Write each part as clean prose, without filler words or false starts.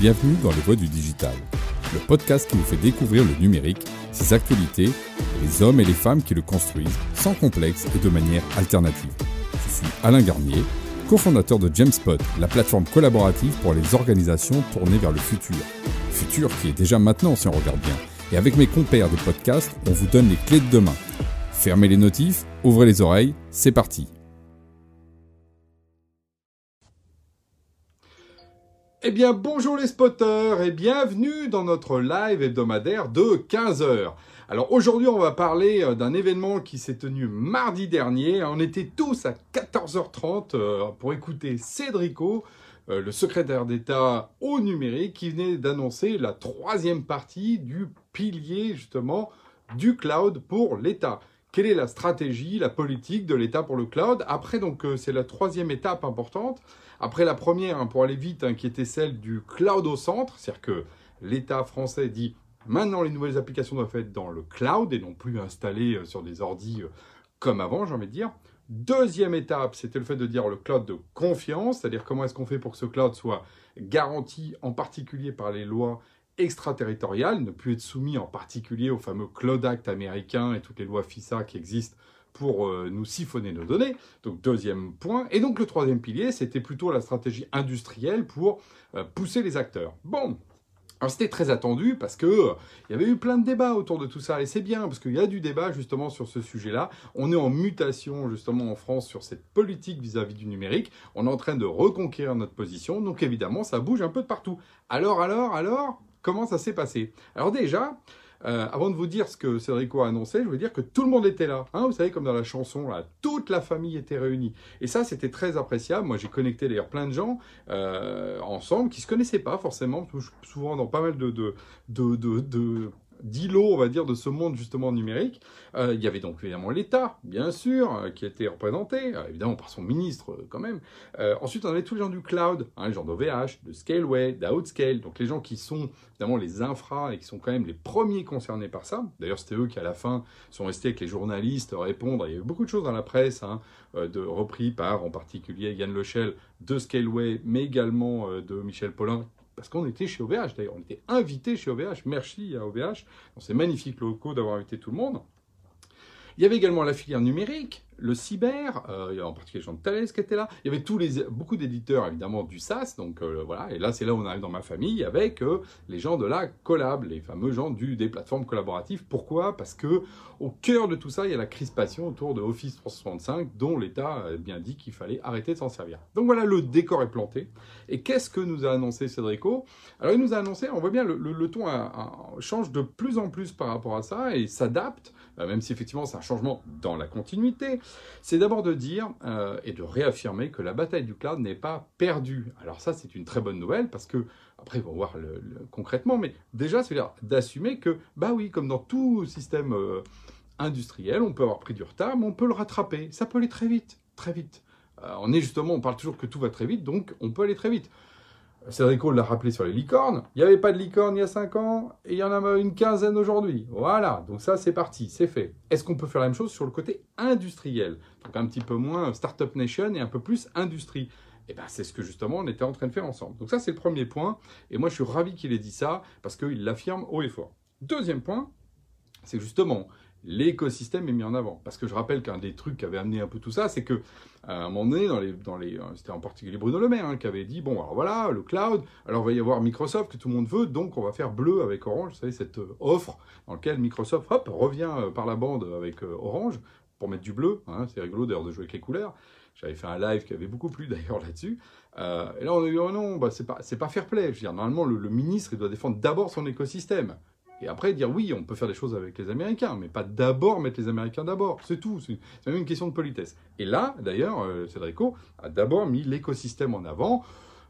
bienvenue dans Les Voix du Digital, le podcast qui vous fait découvrir le numérique, ses actualités, et les hommes et les femmes qui le construisent, sans complexe et de manière alternative. Je suis Alain Garnier, cofondateur de GemSpot, la plateforme collaborative pour les organisations tournées vers le futur. Futur qui est déjà maintenant si on regarde bien. Et avec mes compères de podcast, on vous donne les clés de demain. Fermez les notifs, ouvrez les oreilles, c'est parti. Eh bien bonjour les spotters et bienvenue dans notre live hebdomadaire de 15h. Alors aujourd'hui on va parler d'un événement qui s'est tenu mardi dernier. On était tous à 14h30 pour écouter Cédric O, le secrétaire d'État au numérique, qui venait d'annoncer la troisième partie du pilier justement du cloud pour l'État. Quelle est la stratégie, la politique de l'État pour le cloud? Après donc c'est la troisième étape importante. Après la première, pour aller vite, qui était celle du cloud au centre, c'est-à-dire que l'État français dit maintenant les nouvelles applications doivent être dans le cloud et non plus installées sur des ordis comme avant, j'ai envie de dire. Deuxième étape, c'était le fait de dire le cloud de confiance, c'est-à-dire comment est-ce qu'on fait pour que ce cloud soit garanti en particulier par les lois extraterritoriales, ne plus être soumis en particulier au fameux Cloud Act américain et toutes les lois FISA qui existent pour nous siphonner nos données. Donc deuxième point. Et donc le troisième pilier, c'était plutôt la stratégie industrielle pour pousser les acteurs. Bon, alors c'était très attendu parce que il y avait eu plein de débats autour de tout ça. Et c'est bien parce qu'il y a du débat justement sur ce sujet-là. On est en mutation justement en France sur cette politique vis-à-vis du numérique. On est en train de reconquérir notre position. Donc évidemment, ça bouge un peu de partout. Alors, comment ça s'est passé? Alors déjà... avant de vous dire ce que Cédric O a annoncé, je veux dire que tout le monde était là. Vous savez, comme dans la chanson, là, toute la famille était réunie. Et ça, c'était très appréciable. Moi, j'ai connecté d'ailleurs plein de gens ensemble qui ne se connaissaient pas forcément. Souvent dans pas mal d'îlots, on va dire, de ce monde justement numérique. Il y avait donc évidemment l'État, bien sûr, qui était représenté, évidemment par son ministre quand même. Ensuite, on avait tous les gens du cloud, les gens d'OVH, de Scaleway, d'Outscale, donc les gens qui sont évidemment les infras et qui sont quand même les premiers concernés par ça. D'ailleurs, c'était eux qui, à la fin, sont restés avec les journalistes répondre. Il y a eu beaucoup de choses dans la presse, repris par, en particulier, Yann Lechelle de Scaleway, mais également de Michel Paulin, parce qu'on était chez OVH d'ailleurs, on était invités chez OVH, merci à OVH, dans ces magnifiques locaux d'avoir invité tout le monde. Il y avait également la filière numérique, le cyber, il y avait en particulier les gens de Thales qui étaient là, il y avait beaucoup d'éditeurs évidemment du SaaS, donc voilà, et là c'est là où on arrive dans ma famille avec les gens de la collab, les fameux gens des plateformes collaboratives. Pourquoi? Parce que au cœur de tout ça, il y a la crispation autour de Office 365 dont l'État a bien dit qu'il fallait arrêter de s'en servir. Donc voilà, le décor est planté. Et qu'est-ce que nous a annoncé Cédric O? Alors il nous a annoncé, on voit bien le ton change de plus en plus par rapport à ça et s'adapte, même si effectivement c'est un changement dans la continuité. C'est d'abord de dire et de réaffirmer que la bataille du cloud n'est pas perdue. Alors ça, c'est une très bonne nouvelle parce que, après, on va voir concrètement, mais déjà, c'est d'assumer que, bah oui, comme dans tout système industriel, on peut avoir pris du retard, mais on peut le rattraper. Ça peut aller très vite, très vite. On parle toujours que tout va très vite, donc on peut aller très vite. Cédric O l'a rappelé sur les licornes. Il n'y avait pas de licorne il y a 5 ans et il y en a une quinzaine aujourd'hui. Voilà, donc ça c'est parti, c'est fait. Est-ce qu'on peut faire la même chose sur le côté industriel? Donc un petit peu moins Startup Nation et un peu plus industrie. Et bien c'est ce que justement on était en train de faire ensemble. Donc ça c'est le premier point. Et moi je suis ravi qu'il ait dit ça parce qu'il l'affirme haut et fort. Deuxième point, c'est justement... l'écosystème est mis en avant. Parce que je rappelle qu'un des trucs qui avait amené un peu tout ça, c'est que à un moment donné, c'était en particulier Bruno Le Maire qui avait dit, bon, alors voilà, le cloud, alors il va y avoir Microsoft que tout le monde veut, donc on va faire bleu avec Orange, vous savez, cette offre dans laquelle Microsoft, hop, revient par la bande avec Orange pour mettre du bleu. C'est rigolo d'ailleurs de jouer avec les couleurs. J'avais fait un live qui avait beaucoup plu d'ailleurs là-dessus. Et là, on a dit, oh non, bah, c'est pas fair play. Je veux dire, normalement, le ministre, il doit défendre d'abord son écosystème. Et après, dire oui, on peut faire des choses avec les Américains, mais pas d'abord mettre les Américains d'abord. C'est tout, c'est même une question de politesse. Et là, d'ailleurs, Cédric O a d'abord mis l'écosystème en avant.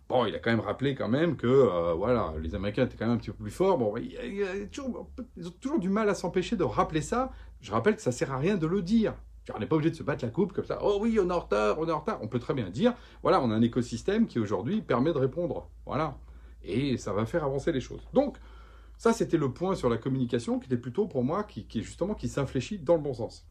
Bon, il a quand même rappelé quand même que voilà, les Américains étaient quand même un petit peu plus forts. Bon, ils ont toujours du mal à s'empêcher de rappeler ça. Je rappelle que ça ne sert à rien de le dire. On n'est pas obligé de se battre la coupe comme ça. Oh oui, on est en retard, on est en retard. On peut très bien dire, voilà, on a un écosystème qui aujourd'hui permet de répondre. Voilà. Et ça va faire avancer les choses. Donc, ça, c'était le point sur la communication qui était plutôt, pour moi, qui s'infléchit dans le bon sens.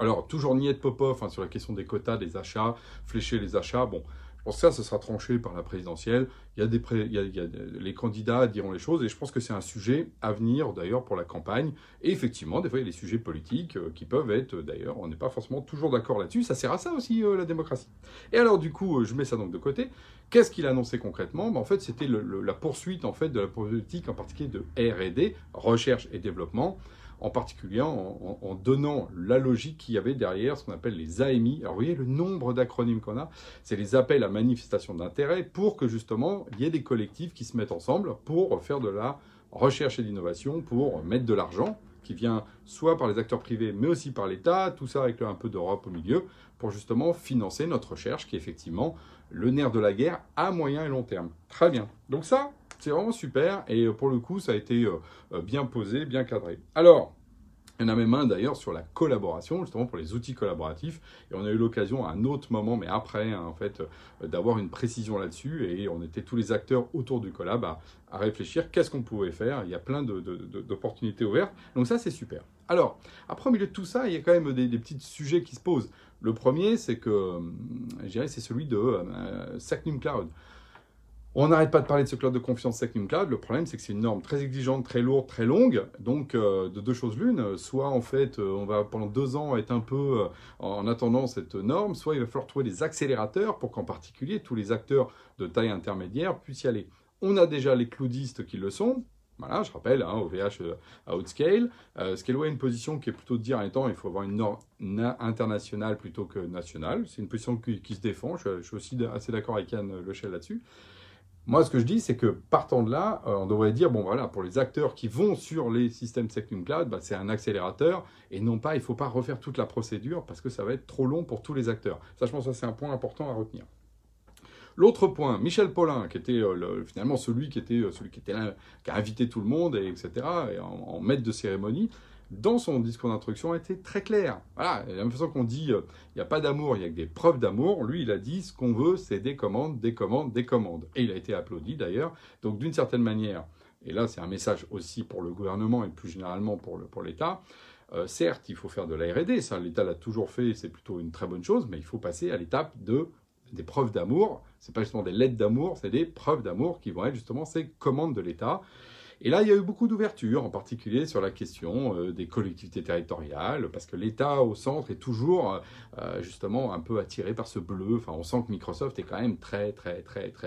Alors, toujours niais de Popov sur la question des quotas, des achats, flécher les achats. Bon, Bon, ça, ça sera tranché par la présidentielle. Les candidats diront les choses et je pense que c'est un sujet à venir d'ailleurs pour la campagne. Et effectivement, des fois, il y a des sujets politiques qui peuvent être, d'ailleurs, on n'est pas forcément toujours d'accord là-dessus. Ça sert à ça aussi, la démocratie. Et alors, du coup, je mets ça donc de côté. Qu'est-ce qu'il a annoncé concrètement? En fait, c'était la poursuite en fait, de la politique, en particulier de R&D, recherche et développement, en particulier en donnant la logique qu'il y avait derrière ce qu'on appelle les AMI. Alors, vous voyez le nombre d'acronymes qu'on a, c'est les appels à manifestation d'intérêt pour que, justement, il y ait des collectifs qui se mettent ensemble pour faire de la recherche et d'innovation, pour mettre de l'argent qui vient soit par les acteurs privés, mais aussi par l'État, tout ça avec un peu d'Europe au milieu, pour justement financer notre recherche, qui est effectivement le nerf de la guerre à moyen et long terme. Très bien. Donc ça, c'est vraiment super, et pour le coup, ça a été bien posé, bien cadré. Alors, il y en a même un d'ailleurs sur la collaboration, justement pour les outils collaboratifs. Et on a eu l'occasion à un autre moment, mais après, hein, en fait, d'avoir une précision là-dessus. Et on était tous les acteurs autour du collab à réfléchir qu'est-ce qu'on pouvait faire. Il y a plein d'opportunités ouvertes. Donc ça, c'est super. Alors, après, au milieu de tout ça, il y a quand même des petits sujets qui se posent. Le premier, c'est que, je dirais, c'est celui de SecNumCloud. On n'arrête pas de parler de ce cloud de confiance SecNumCloud. Le problème, c'est que c'est une norme très exigeante, très lourde, très longue. Donc, de deux choses l'une. Soit, en fait, on va pendant 2 ans être un peu en attendant cette norme. Soit, il va falloir trouver des accélérateurs pour qu'en particulier, tous les acteurs de taille intermédiaire puissent y aller. On a déjà les cloudistes qui le sont. Voilà, je rappelle, hein, OVH à Outscale. Scaleway a une position qui est plutôt de dire, il faut avoir une norme internationale plutôt que nationale. C'est une position qui se défend. Je suis aussi assez d'accord avec Yann Lechelle là-dessus. Moi, ce que je dis, c'est que partant de là, on devrait dire, bon voilà, pour les acteurs qui vont sur les systèmes SecNumCloud, c'est un accélérateur et non pas, il ne faut pas refaire toute la procédure parce que ça va être trop long pour tous les acteurs. Ça, je pense que c'est un point important à retenir. L'autre point, Michel Paulin, qui était finalement celui qui était là, qui a invité tout le monde, et, etc., et en maître de cérémonie, dans son discours d'introduction, a été très clair. Voilà, de la même façon qu'on dit, il n'y a pas d'amour, il n'y a que des preuves d'amour. Lui, il a dit, ce qu'on veut, c'est des commandes, des commandes, des commandes. Et il a été applaudi, d'ailleurs. Donc, d'une certaine manière, et là, c'est un message aussi pour le gouvernement et plus généralement pour l'État, certes, il faut faire de la R&D, ça, l'État l'a toujours fait, c'est plutôt une très bonne chose, mais il faut passer à l'étape des preuves d'amour. Ce n'est pas justement des lettres d'amour, c'est des preuves d'amour qui vont être justement ces commandes de l'État. Et là, il y a eu beaucoup d'ouverture, en particulier sur la question des collectivités territoriales, parce que l'État au centre est toujours justement un peu attiré par ce bleu. Enfin, on sent que Microsoft est quand même très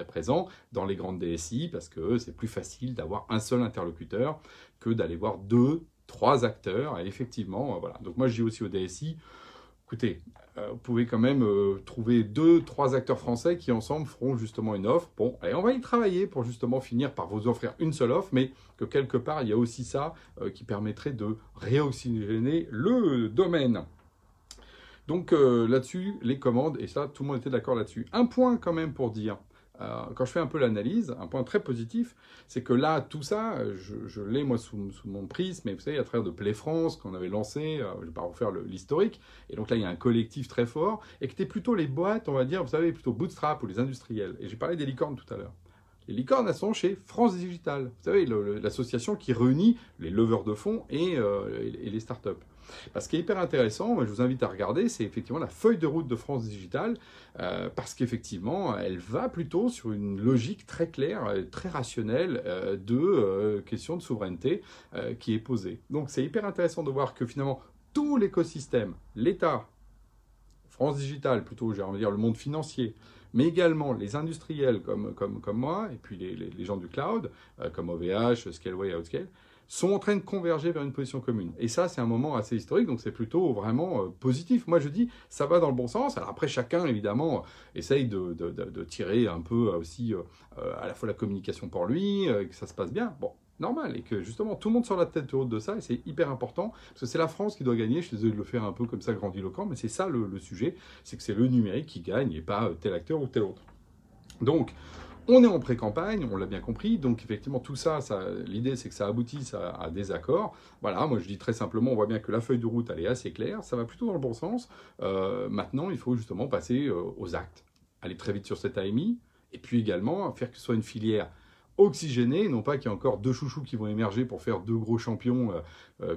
présent dans les grandes DSI, parce que c'est plus facile d'avoir un seul interlocuteur que d'aller voir 2, 3 acteurs. Et effectivement, voilà. Donc moi, je dis aussi au DSI, écoutez, vous pouvez quand même trouver 2, 3 acteurs français qui ensemble feront justement une offre. Bon, allez, on va y travailler pour justement finir par vous offrir une seule offre, mais que quelque part, il y a aussi ça qui permettrait de réoxygéner le domaine. Donc là-dessus, les commandes, et ça, tout le monde était d'accord là-dessus. Un point quand même pour dire, quand je fais un peu l'analyse, un point très positif, c'est que là, tout ça, je l'ai moi sous mon prisme, mais vous savez, à travers de Play France, qu'on avait lancé, je ne vais pas refaire l'historique, et donc là, il y a un collectif très fort, et que c'était plutôt les boîtes, on va dire, vous savez, plutôt bootstrap ou les industriels. Et j'ai parlé des licornes tout à l'heure. Les licornes, elles sont chez France Digitale, vous savez, l'association qui réunit les leveurs de fonds et les startups. Parce qu'il est hyper intéressant, je vous invite à regarder, c'est effectivement la feuille de route de France Digitale, parce qu'effectivement, elle va plutôt sur une logique très claire, très rationnelle de question de souveraineté qui est posée. Donc c'est hyper intéressant de voir que finalement, tout l'écosystème, l'État, France Digitale plutôt, j'ai envie de dire le monde financier, mais également les industriels comme moi, et puis les gens du cloud, comme OVH, Scaleway, Outscale, sont en train de converger vers une position commune. Et ça, c'est un moment assez historique, donc c'est plutôt vraiment positif. Moi, je dis, ça va dans le bon sens. Alors après, chacun, évidemment, essaye de tirer un peu aussi à la fois la communication pour lui, que ça se passe bien. Bon, normal, et que justement, tout le monde sort la tête haute de ça, et c'est hyper important, parce que c'est la France qui doit gagner. Je suis désolé de le faire un peu comme ça, grandiloquent, mais c'est ça le sujet, c'est que c'est le numérique qui gagne, et pas tel acteur ou tel autre. Donc, on est en pré-campagne, on l'a bien compris, donc effectivement tout ça l'idée c'est que ça aboutisse à des accords. Voilà, moi je dis très simplement, on voit bien que la feuille de route elle est assez claire, ça va plutôt dans le bon sens. Maintenant, il faut justement passer aux actes, aller très vite sur cette AMI, et puis également faire que ce soit une filière oxygénée, non pas qu'il y ait encore 2 chouchous qui vont émerger pour faire 2 gros champions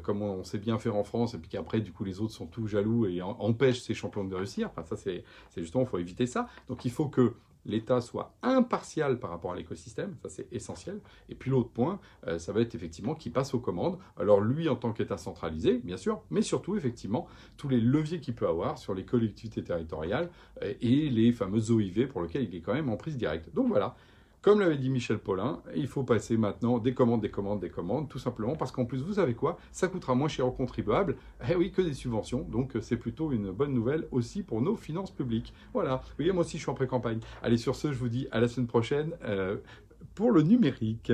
comme on sait bien faire en France, et puis qu'après du coup les autres sont tout jaloux et empêchent ces champions de réussir. Enfin ça c'est justement, il faut éviter ça. Donc il faut que l'État soit impartial par rapport à l'écosystème, ça c'est essentiel. Et puis l'autre point, ça va être effectivement qu'il passe aux commandes. Alors lui en tant qu'État centralisé, bien sûr, mais surtout effectivement tous les leviers qu'il peut avoir sur les collectivités territoriales et les fameuses OIV pour lesquelles il est quand même en prise directe. Donc voilà. Comme l'avait dit Michel Paulin, il faut passer maintenant des commandes, tout simplement parce qu'en plus, vous savez quoi, ça coûtera moins cher aux contribuables, eh oui, que des subventions, donc c'est plutôt une bonne nouvelle aussi pour nos finances publiques. Voilà, vous voyez, moi aussi je suis en pré-campagne. Allez, sur ce, je vous dis à la semaine prochaine pour le numérique.